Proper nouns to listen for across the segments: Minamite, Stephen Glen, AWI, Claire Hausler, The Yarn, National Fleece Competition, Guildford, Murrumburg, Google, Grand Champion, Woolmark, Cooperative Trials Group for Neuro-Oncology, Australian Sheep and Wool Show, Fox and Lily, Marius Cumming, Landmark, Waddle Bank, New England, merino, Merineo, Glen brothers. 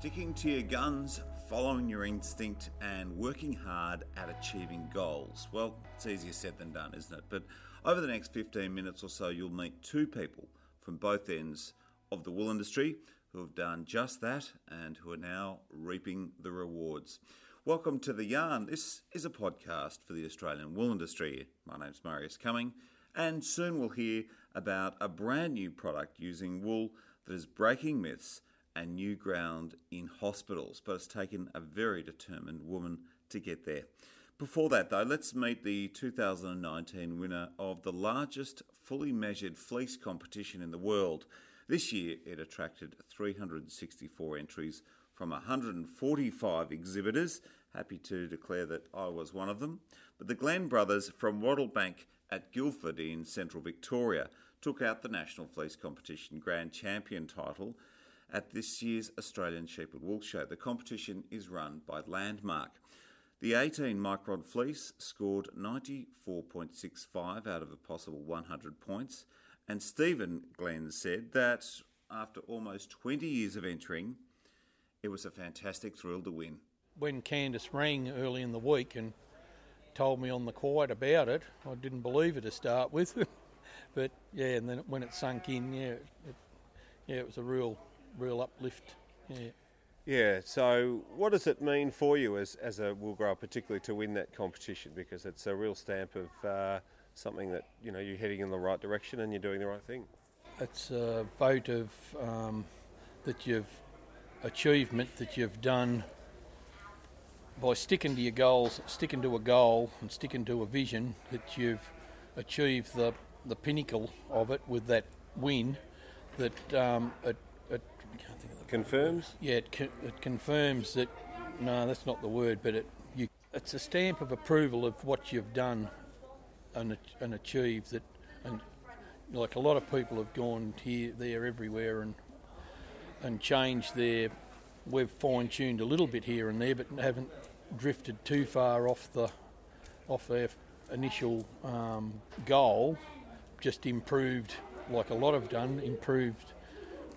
Sticking to your guns, following your instinct and working hard at achieving goals. Well, it's easier said than done, isn't it? But over the next 15 minutes or so, you'll meet two people from both ends of the wool industry who have done just that and who are now reaping the rewards. Welcome to The Yarn. This is a podcast for the Australian wool industry. My name's Marius Cumming, and soon we'll hear about a brand new product using wool that is breaking myths and new ground in hospitals, but it's taken a very determined woman to get there. Before that, though, let's meet the 2019 winner of the largest fully measured fleece competition in the world. This year, it attracted 364 entries from 145 exhibitors. Happy to declare that I was one of them. But the Glen brothers from Waddle Bank at Guildford in central Victoria took out the National Fleece Competition Grand Champion title at this year's Australian Sheep and Wool Show. The competition is run by Landmark. The 18-micron fleece scored 94.65 out of a possible 100 points, and Stephen Glen said that after almost 20 years of entering, it was a fantastic thrill to win. When Candace rang early in the week and told me on the quiet about it, I didn't believe her to start with. But yeah, and then when it sunk in, it was a real uplift. Yeah. So what does it mean for you as a wool grower, particularly to win that competition? Because it's a real stamp of something that, you know, you're heading in the right direction and you're doing the right thing. It's a vote of achievement that you've done by sticking to your goals, sticking to a goal and sticking to a vision, that you've achieved the pinnacle of it with that win. That confirms? Yeah, it confirms that, no, that's not the word, but it's a stamp of approval of what you've done and achieved. That, and like a lot of people have gone here, there, everywhere and changed their, we've fine-tuned a little bit here and there, but haven't drifted too far off our initial goal, just improved, like a lot have done, improved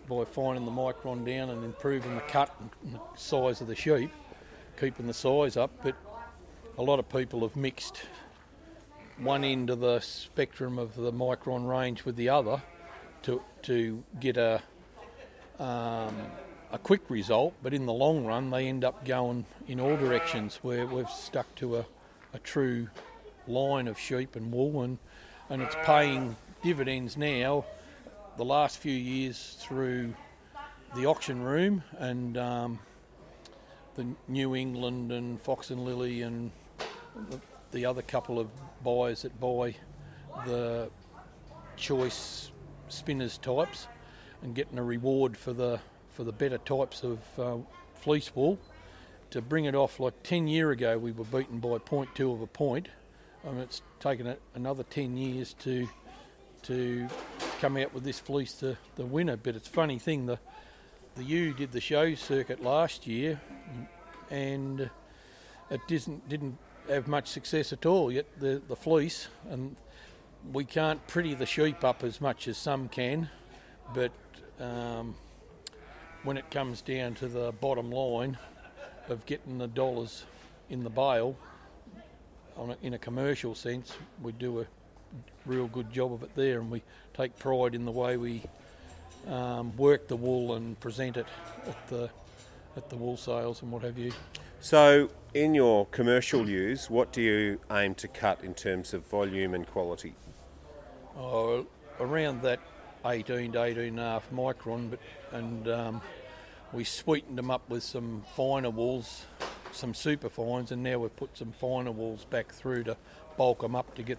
by finding the micron down and improving the cut and the size of the sheep, keeping the size up. But a lot of people have mixed one end of the spectrum of the micron range with the other to get a quick result, but in the long run they end up going in all directions, where we've stuck to a true line of sheep and wool, and it's paying dividends now the last few years through the auction room and the New England and Fox and Lily and the other couple of buyers that buy the choice spinners types, and getting a reward for the better types of fleece wool. To bring it off, like 10 years ago we were beaten by 0.2 of a point, and it's taken it another 10 years to come out with this fleece, the winner. But it's a funny thing, the U did the show circuit last year and it didn't have much success at all, yet the fleece, and we can't pretty the sheep up as much as some can, but when it comes down to the bottom line of getting the dollars in the bale in a commercial sense, we do a real good job of it there, and we take pride in the way we work the wool and present it at the wool sales and what have you. So in your commercial use, what do you aim to cut in terms of volume and quality? Oh, around that 18 to 18.5 micron, and we sweetened them up with some finer wools, some super fines, and now we've put some finer wools back through to bulk them up to get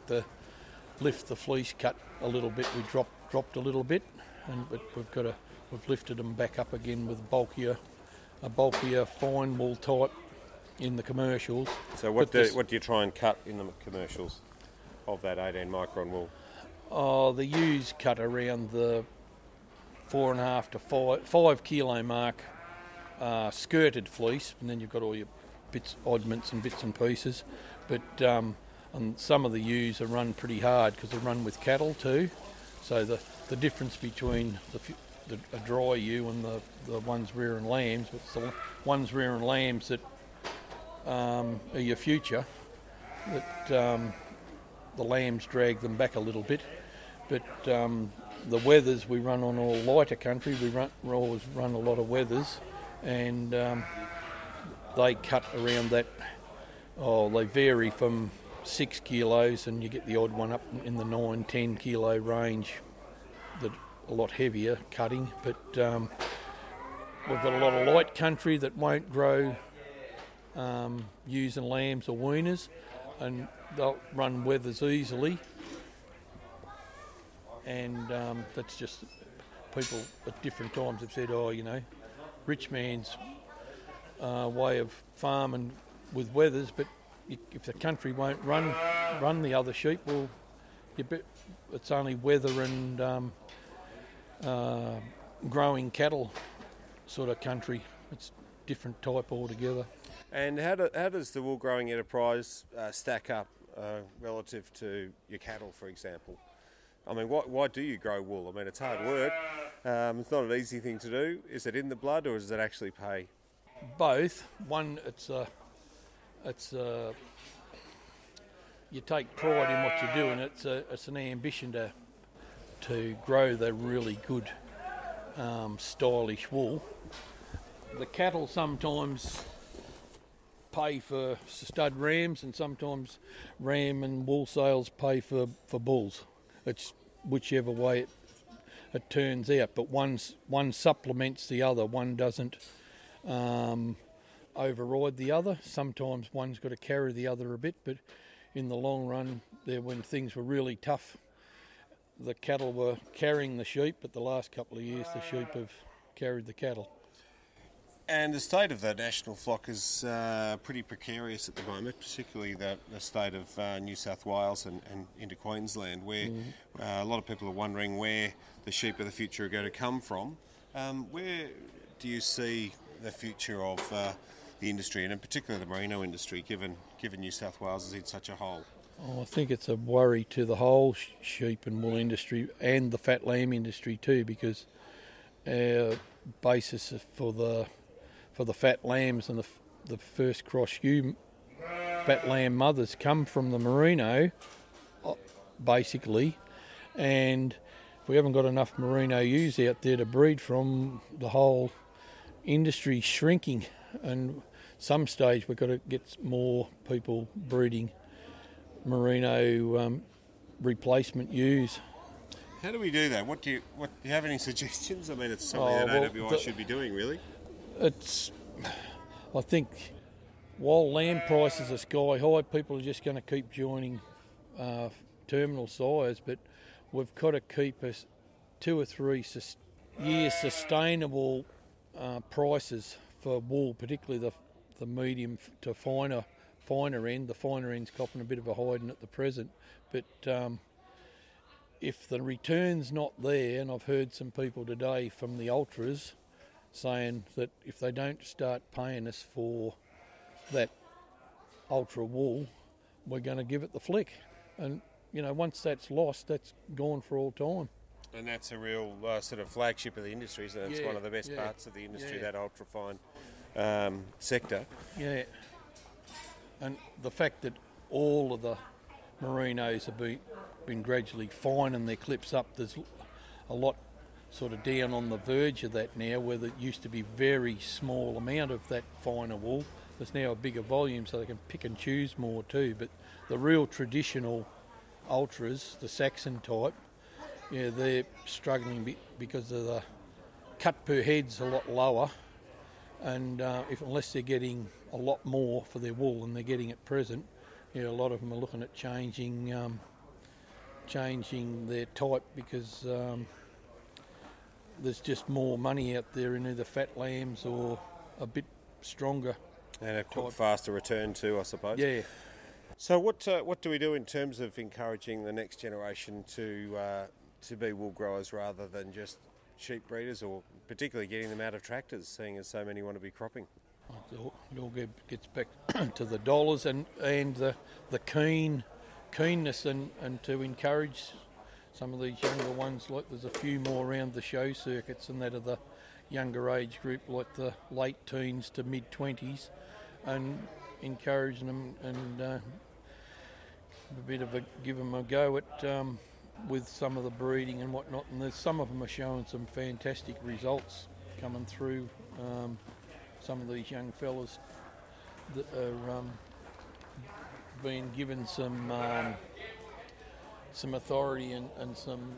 lift the fleece cut a little bit. We dropped a little bit, but we've lifted them back up again with a bulkier fine wool type in the commercials. So what do you try and cut in the commercials of that 18 micron wool? Oh, the U's cut around the 4.5 to 5 kilo mark, skirted fleece, and then you've got all your bits, oddments and bits and pieces. But and some of the ewes are run pretty hard because they're run with cattle too. So the difference between the a draw you and the ones rearing lambs. It's the ones rearing lambs that are your future, that the lambs drag them back a little bit. But the weathers, we run on all lighter country. We always run a lot of weathers, and they cut around that. Oh, they vary from 6 kilos, and you get the odd one up in the 9-10 kilo range, that a lot heavier cutting. But we've got a lot of light country that won't grow ewes and lambs or weaners, and they'll run weathers easily. And that's just, people at different times have said, oh, you know, rich man's way of farming with weathers. But if the country won't run the other sheep, well, it's only weather and growing cattle sort of country. It's different type altogether. And how does the wool growing enterprise stack up relative to your cattle, for example? I mean, why do you grow wool? I mean, it's hard work. It's not an easy thing to do. Is it in the blood, or does it actually pay? Both. One, it's you take pride in what you do, and it's an ambition to grow the really good, stylish wool. The cattle sometimes pay for stud rams, and sometimes ram and wool sales pay for bulls. It's whichever way it turns out, but one supplements the other. One doesn't override the other. Sometimes one's got to carry the other a bit, but in the long run, there, when things were really tough, the cattle were carrying the sheep, but the last couple of years the sheep have carried the cattle. And the state of the national flock is pretty precarious at the moment, particularly the state of New South Wales and into Queensland, where a lot of people are wondering where the sheep of the future are going to come from. Where do you see the future of the industry, and in particular the merino industry, given New South Wales is in such a hole? Oh, I think it's a worry to the whole sheep and wool industry, and the fat lamb industry too, because our basis for the fat lambs and the first cross ewe fat lamb mothers come from the merino, basically, and if we haven't got enough merino ewes out there to breed from, the whole industry shrinking, and some stage we've got to get more people breeding merino replacement ewes. How do we do that? Do you have any suggestions? I mean, it's something that AWI should be doing, really. I think while land prices are sky high, people are just going to keep joining terminal sires, but we've got to keep us 2 or 3 year sustainable prices for wool, particularly the medium to finer end. The finer end's copping a bit of a hiding at the present, but if the return's not there, and I've heard some people today from the ultras saying that if they don't start paying us for that ultra wool, we're going to give it the flick. And, you know, once that's lost, that's gone for all time. And that's a real sort of flagship of the industry, so that's one of the best parts of the industry, that ultra-fine sector. Yeah. And the fact that all of the merinos have been gradually fining their clips up, there's a lot sort of down on the verge of that now, where there used to be very small amount of that finer wool. There's now a bigger volume, so they can pick and choose more too. But the real traditional ultras, the Saxon type, they're struggling because of the cut per head's a lot lower, and unless they're getting a lot more for their wool than they're getting at present, a lot of them are looking at changing their type, because there's just more money out there in either fat lambs or a bit stronger. And a quick, faster return too, I suppose. Yeah. So what do we do in terms of encouraging the next generation to be wool growers rather than just sheep breeders, or particularly getting them out of tractors, seeing as so many want to be cropping? It all gets back to the dollars and the keenness and to encourage Some of these younger ones, like there's a few more around the show circuits, and that are the younger age group, like the late teens to mid-20s, and encouraging them and a bit of a give them a go at with some of the breeding and whatnot. And there's some of them are showing some fantastic results coming through. Some of these young fellas that are being given some authority and some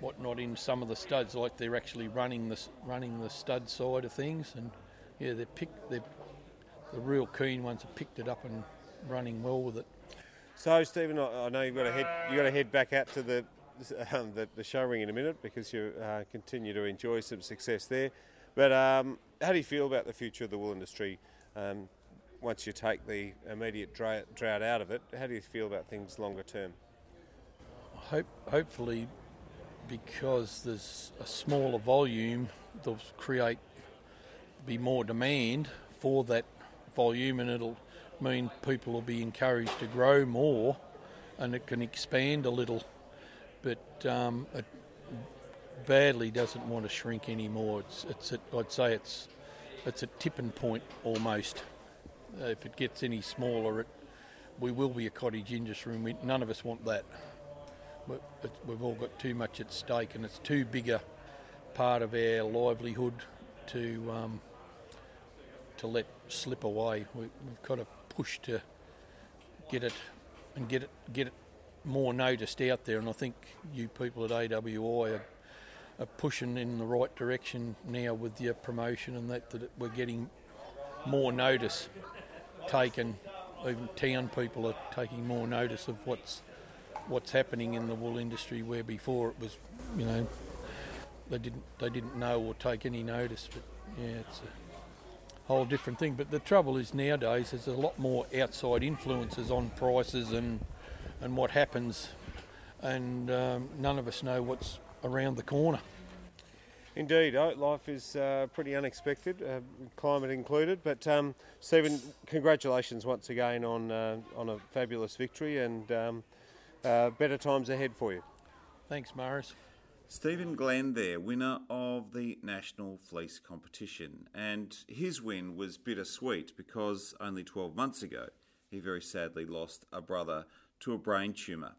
whatnot in some of the studs, like they're actually running the stud side of things. And yeah, the real keen ones have picked it up and running well with it. So Stephen, I know you've got to head back out to the show ring in a minute, because you continue to enjoy some success there. But how do you feel about the future of the wool industry? Once you take the immediate drought out of it, how do you feel about things longer term? Hopefully, because there's a smaller volume, they'll be more demand for that volume, and it'll mean people will be encouraged to grow more, and it can expand a little. But it badly doesn't want to shrink anymore. I'd say it's a tipping point almost. If it gets any smaller, we will be a cottage industry, and none of us want that. We've all got too much at stake, and it's too big a part of our livelihood to let slip away. We've got to push to get it more noticed out there, and I think you people at AWI are pushing in the right direction now with your promotion, and that we're getting more notice taken. Even town people are taking more notice of what's happening in the wool industry, where before it was, you know, they didn't know or take any notice. But yeah, it's a whole different thing. But the trouble is nowadays there's a lot more outside influences on prices and what happens, and none of us know what's around the corner. Indeed, life is pretty unexpected, climate included. But Stephen, congratulations once again on a fabulous victory, and better times ahead for you. Thanks, Marius. Stephen Glen there, winner of the National Fleece Competition. And his win was bittersweet, because only 12 months ago he very sadly lost a brother to a brain tumour.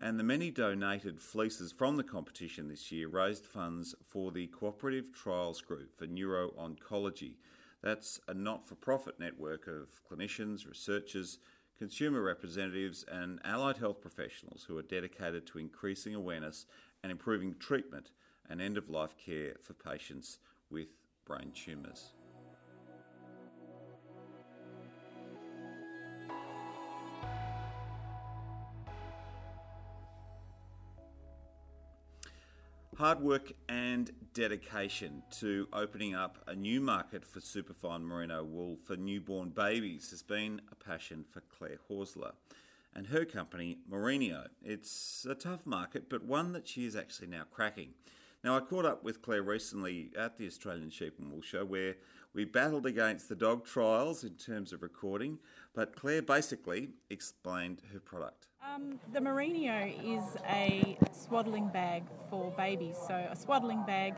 And the many donated fleeces from the competition this year raised funds for the Cooperative Trials Group for Neuro-Oncology. That's a not-for-profit network of clinicians, researchers, consumer representatives and allied health professionals who are dedicated to increasing awareness and improving treatment and end-of-life care for patients with brain tumours. Hard work and dedication to opening up a new market for superfine merino wool for newborn babies has been a passion for Claire Hausler and her company, Merineo. It's a tough market, but one that she is actually now cracking. Now, I caught up with Claire recently at the Australian Sheep and Wool Show, where we battled against the dog trials in terms of recording, but Claire basically explained her product. The Merineo is a swaddling bag for babies. So a swaddling bag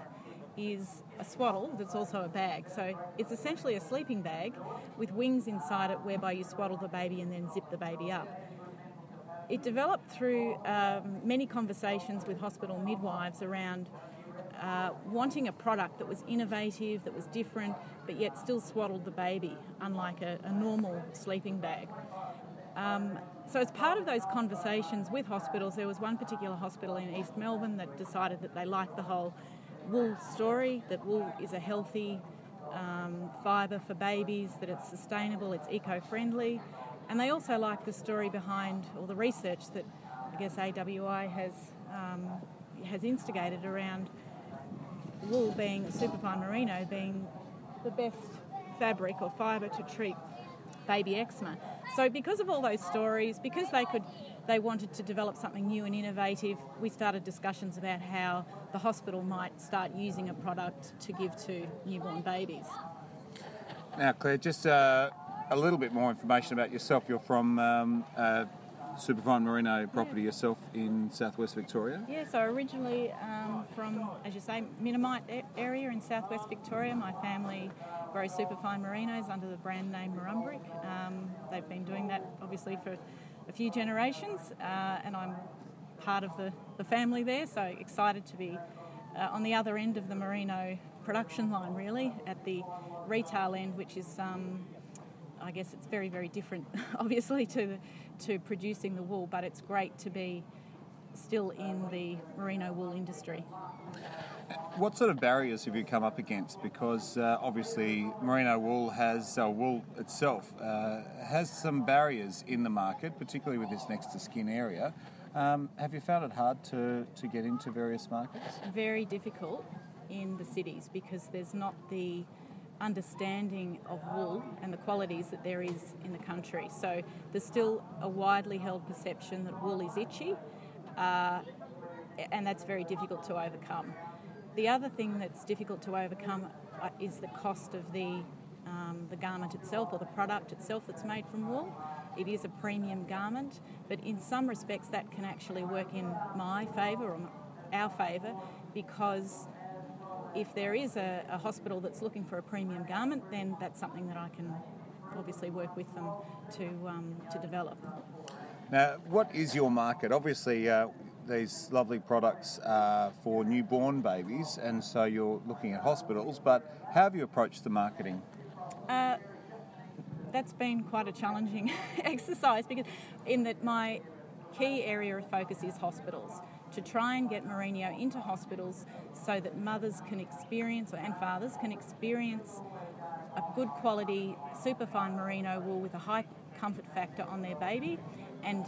is a swaddle that's also a bag. So it's essentially a sleeping bag with wings inside it, whereby you swaddle the baby and then zip the baby up. It developed through many conversations with hospital midwives around wanting a product that was innovative, that was different, but yet still swaddled the baby, unlike a normal sleeping bag. So as part of those conversations with hospitals, there was one particular hospital in East Melbourne that decided that they liked the whole wool story, that wool is a healthy fibre for babies, that it's sustainable, it's eco-friendly, and they also liked the story behind all the research that I guess AWI has instigated around wool being, superfine merino being the best fabric or fibre to treat baby eczema. So because of all those stories, because they wanted to develop something new and innovative, we started discussions about how the hospital might start using a product to give to newborn babies. Now Claire, just a little bit more information about yourself. You're from superfine merino property yourself in southwest Victoria? Yeah, so originally from, as you say, Minamite area in southwest Victoria. My family grows superfine merinos under the brand name Murrumburg. They've been doing that obviously for a few generations, and I'm part of the family there, so excited to be on the other end of the merino production line, really, at the retail end, which is, I guess it's very, very different, obviously, to producing the wool, but it's great to be still in the merino wool industry. What sort of barriers have you come up against? Because obviously merino wool has, wool itself, has some barriers in the market, particularly with this next to skin area. Have you found it hard to get into various markets? Very difficult in the cities because there's not the understanding of wool and the qualities that there is in the country. So there's still a widely held perception that wool is itchy, and that's very difficult to overcome. The other thing that's difficult to overcome is the cost of the garment itself or the product itself that's made from wool. It is a premium garment, but in some respects that can actually work in my favour or our favour, because if there is a hospital that's looking for a premium garment, then that's something that I can obviously work with them to develop. Now, what is your market? Obviously, these lovely products are for newborn babies, and so you're looking at hospitals, but how have you approached the marketing? That's been quite a challenging exercise, because in that my key area of focus is hospitals, to try and get Merineo into hospitals so that mothers can experience, and fathers can experience, a good quality superfine merino wool with a high comfort factor on their baby and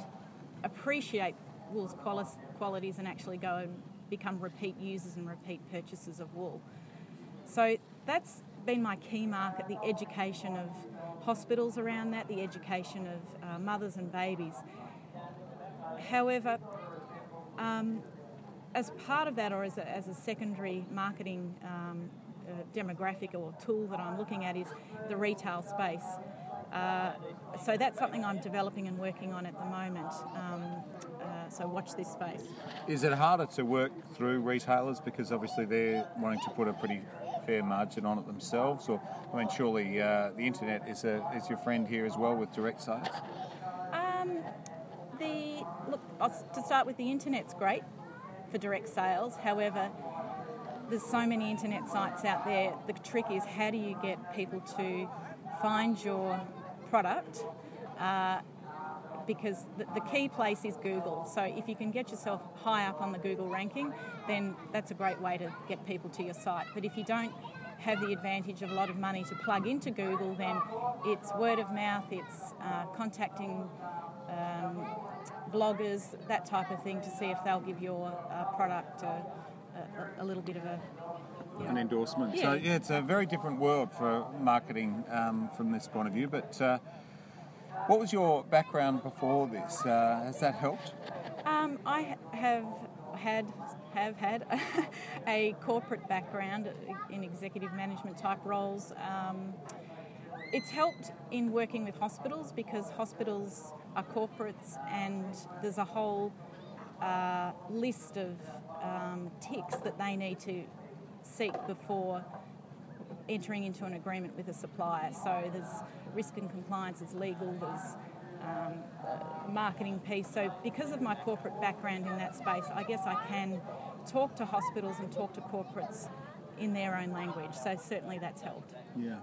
appreciate wool's qualities and actually go and become repeat users and repeat purchasers of wool. So that's been my key market, the education of hospitals around that, the education of mothers and babies. However, as part of that, or as a secondary marketing demographic or tool that I'm looking at, is the retail space. So that's something I'm developing and working on at the moment. So watch this space. Is it harder to work through retailers because obviously they're wanting to put a pretty fair margin on it themselves? Or, I mean, surely the internet is your friend here as well with direct sales? To start with, the internet's great for direct sales. However, there's so many internet sites out there. The trick is, how do you get people to find your product? Because the key place is Google. So if you can get yourself high up on the Google ranking, then that's a great way to get people to your site. But if you don't have the advantage of a lot of money to plug into Google, then it's word of mouth, it's contacting bloggers, that type of thing, to see if they'll give your product a little bit of a... an endorsement. Yeah. So, yeah, it's a very different world for marketing from this point of view, but... what was your background before this? Has that helped? I have had a corporate background in executive management type roles. It's helped in working with hospitals, because hospitals are corporates, and there's a whole list of ticks that they need to seek before entering into an agreement with a supplier. So there's risk and compliance, there's legal, there's marketing piece. So because of my corporate background in that space, I guess I can talk to hospitals and talk to corporates in their own language. So certainly that's helped. Yeah.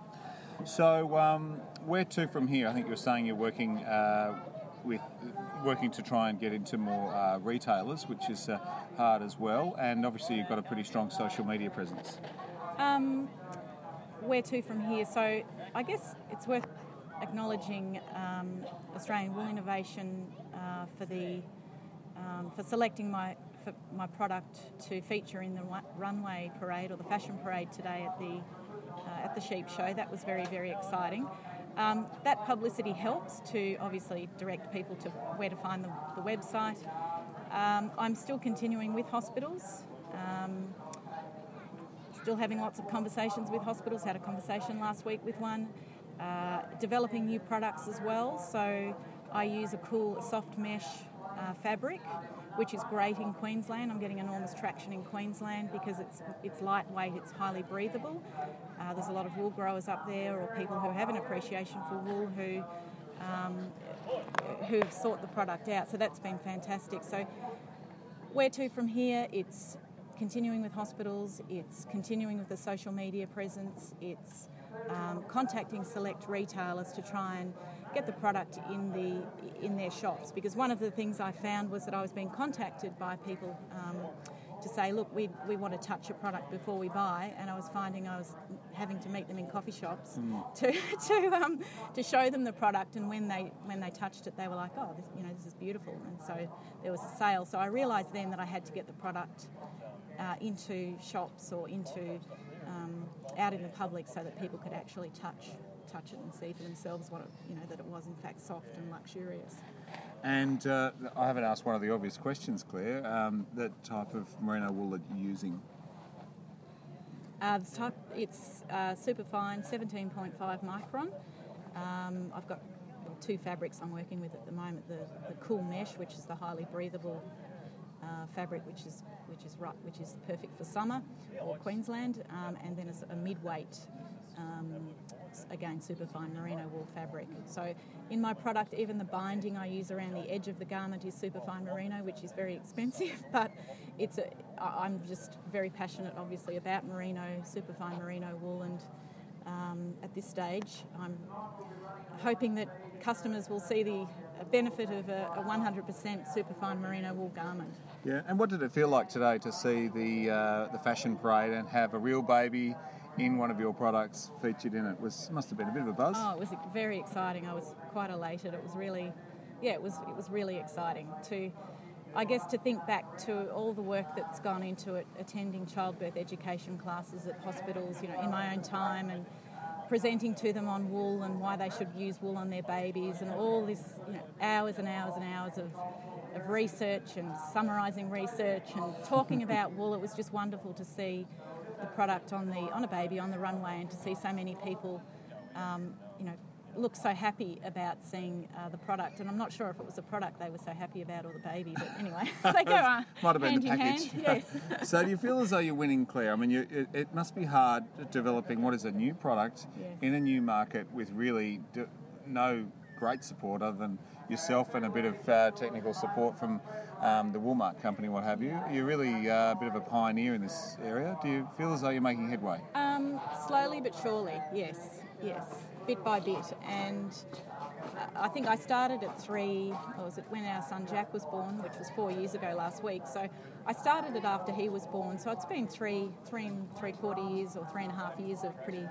So where to from here? I think you were saying you're working to try and get into more retailers, which is hard as well. And obviously you've got a pretty strong social media presence. Where to from here? So I guess it's worth acknowledging Australian Wool Innovation for selecting my product to feature in the runway parade, or the fashion parade today at the Sheep Show. That was very, very exciting. That publicity helps to obviously direct people to where to find the website. I'm still continuing with hospitals. Still having lots of conversations with hospitals. Had a conversation last week with one. Developing new products as well. So I use a cool soft mesh fabric, which is great in Queensland. I'm getting enormous traction in Queensland because it's lightweight, it's highly breathable. There's a lot of wool growers up there, or people who have an appreciation for wool who have sought the product out. So that's been fantastic. So where to from here? It's continuing with hospitals, it's continuing with the social media presence, it's contacting select retailers to try and get the product in their shops, because one of the things I found was that I was being contacted by people to say, look, we want to touch a product before we buy, and I was finding I was having to meet them in coffee shops to show them the product, and when they touched it, they were like, oh, this is beautiful, and so there was a sale. So I realised then that I had to get the product into shops or into out in the public so that people could actually touch it and see for themselves what that it was in fact soft and luxurious. And I haven't asked one of the obvious questions, Claire. The type of merino wool that you're using? It's super fine, 17.5 micron. I've got two fabrics I'm working with at the moment: the cool mesh, which is the highly breathable fabric, which is perfect for summer or Queensland, and then it's a mid-weight. Again, superfine merino wool fabric. So in my product, even the binding I use around the edge of the garment is superfine merino, which is very expensive, but I'm just very passionate, obviously, about merino, superfine merino wool, and at this stage I'm hoping that customers will see the benefit of a 100% superfine merino wool garment. Yeah, and what did it feel like today to see the fashion parade and have a real baby in one of your products featured in it? Must have been a bit of a buzz. Oh, it was very exciting. I was quite elated. It was really, it was really exciting to think back to all the work that's gone into it, attending childbirth education classes at hospitals, in my own time, and presenting to them on wool and why they should use wool on their babies, and all this, hours and hours and hours of research and summarising research and talking about wool. It was just wonderful to see the product on a baby on the runway, and to see so many people, look so happy about seeing the product. And I'm not sure if it was the product they were so happy about or the baby, but anyway, they go on. Might have been the package. Hand, yes. So do you feel as though you're winning, Claire? I mean, it must be hard developing what is a new product in a new market with really no great support other than yourself and a bit of technical support from the Woolmark company, what have you. You're really a bit of a pioneer in this area. Do you feel as though you're making headway? Slowly but surely, yes, bit by bit. And I think I started at three, or was it when our son Jack was born, which was 4 years ago last week. So I started it after he was born. So it's been three and three-quarter years or 3.5 years of pretty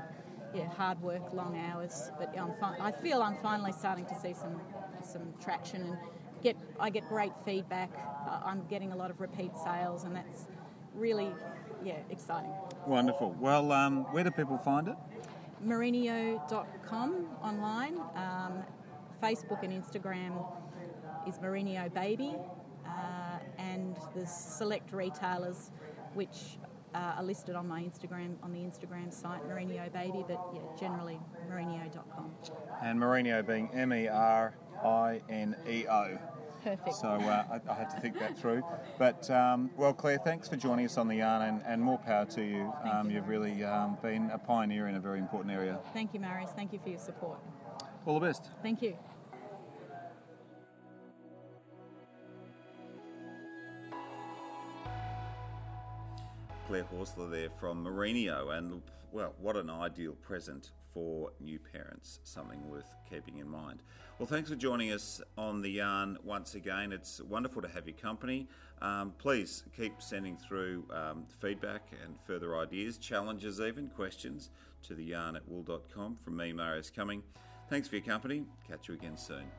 hard work, long hours. But I feel I'm finally starting to see some traction, and I get great feedback. I'm getting a lot of repeat sales, and that's really exciting. Wonderful. Well, where do people find it? Merineo.com online. Facebook and Instagram is Merineo Baby, and there's select retailers which are listed on my Instagram, on the Instagram site, Merineo Baby, but generally Merineo.com. And Merineo being Merineo. Perfect. So I had to think that through. But, Claire, thanks for joining us on The Yarn, and more power to you. You've really been a pioneer in a very important area. Thank you, Marius. Thank you for your support. All the best. Thank you. Claire Hausler there from Merineo, and what an ideal present for new parents, something worth keeping in mind. Well, thanks for joining us on The Yarn once again. It's wonderful to have your company. Please keep sending through feedback and further ideas, challenges, even questions to theyarn@wool.com. From me, Marius Cumming. Thanks for your company. Catch you again soon.